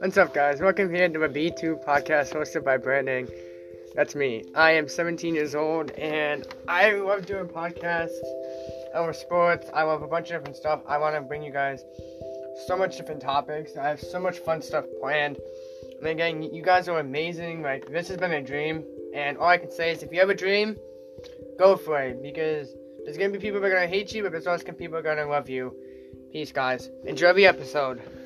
What's up, guys? Welcome here to a B2 podcast hosted by Brandon. That's me. I am 17 years old, and I love doing podcasts. I love sports. I love a bunch of different stuff. I want to bring you guys so much different topics. I have so much fun stuff planned. And again, you guys are amazing. Like, this has been a dream, and all I can say is if you have a dream, go for it, because there's going to be people that are going to hate you, but there's also people that are going to love you. Peace, guys. Enjoy the episode.